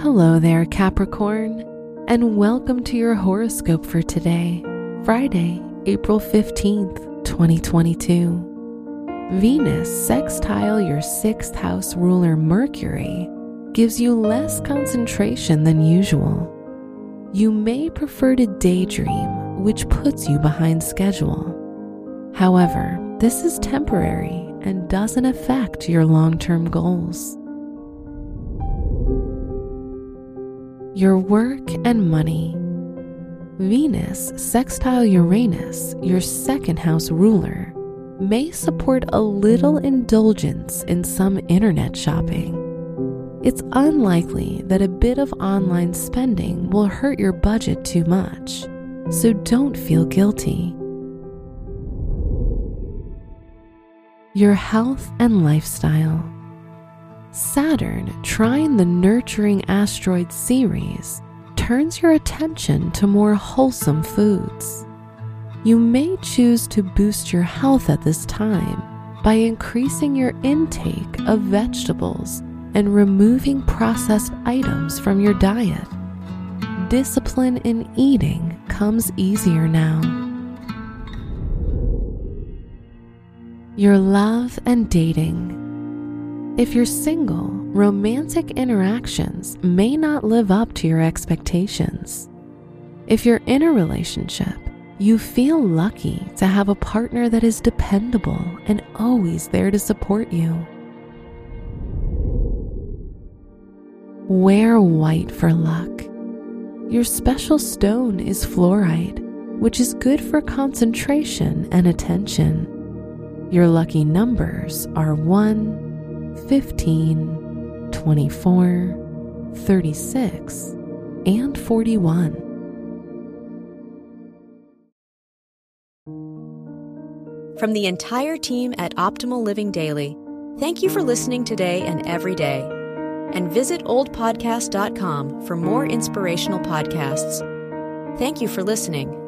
Hello there, Capricorn, and welcome to your horoscope for today, Friday, April 15th, 2022. Venus sextile your 6th house ruler Mercury gives you less concentration than usual. You may prefer to daydream, which puts you behind schedule. However, this is temporary and doesn't affect your long-term goals. Your work and money. Venus sextile Uranus, your 2nd house ruler, may support a little indulgence in some internet shopping. It's unlikely that a bit of online spending will hurt your budget too much, so don't feel guilty. Your health and lifestyle. Saturn, trine the nurturing asteroid Ceres, turns your attention to more wholesome foods. You may choose to boost your health at this time by increasing your intake of vegetables and removing processed items from your diet. Discipline in eating comes easier now. Your love and dating. If you're single, romantic interactions may not live up to your expectations. If you're in a relationship, you feel lucky to have a partner that is dependable and always there to support you. Wear white for luck. Your special stone is fluorite, which is good for concentration and attention. Your lucky numbers are 1, 15, 24, 36, and 41. From the entire team at Optimal Living Daily, thank you for listening today and every day. And visit oldpodcast.com for more inspirational podcasts. Thank you for listening.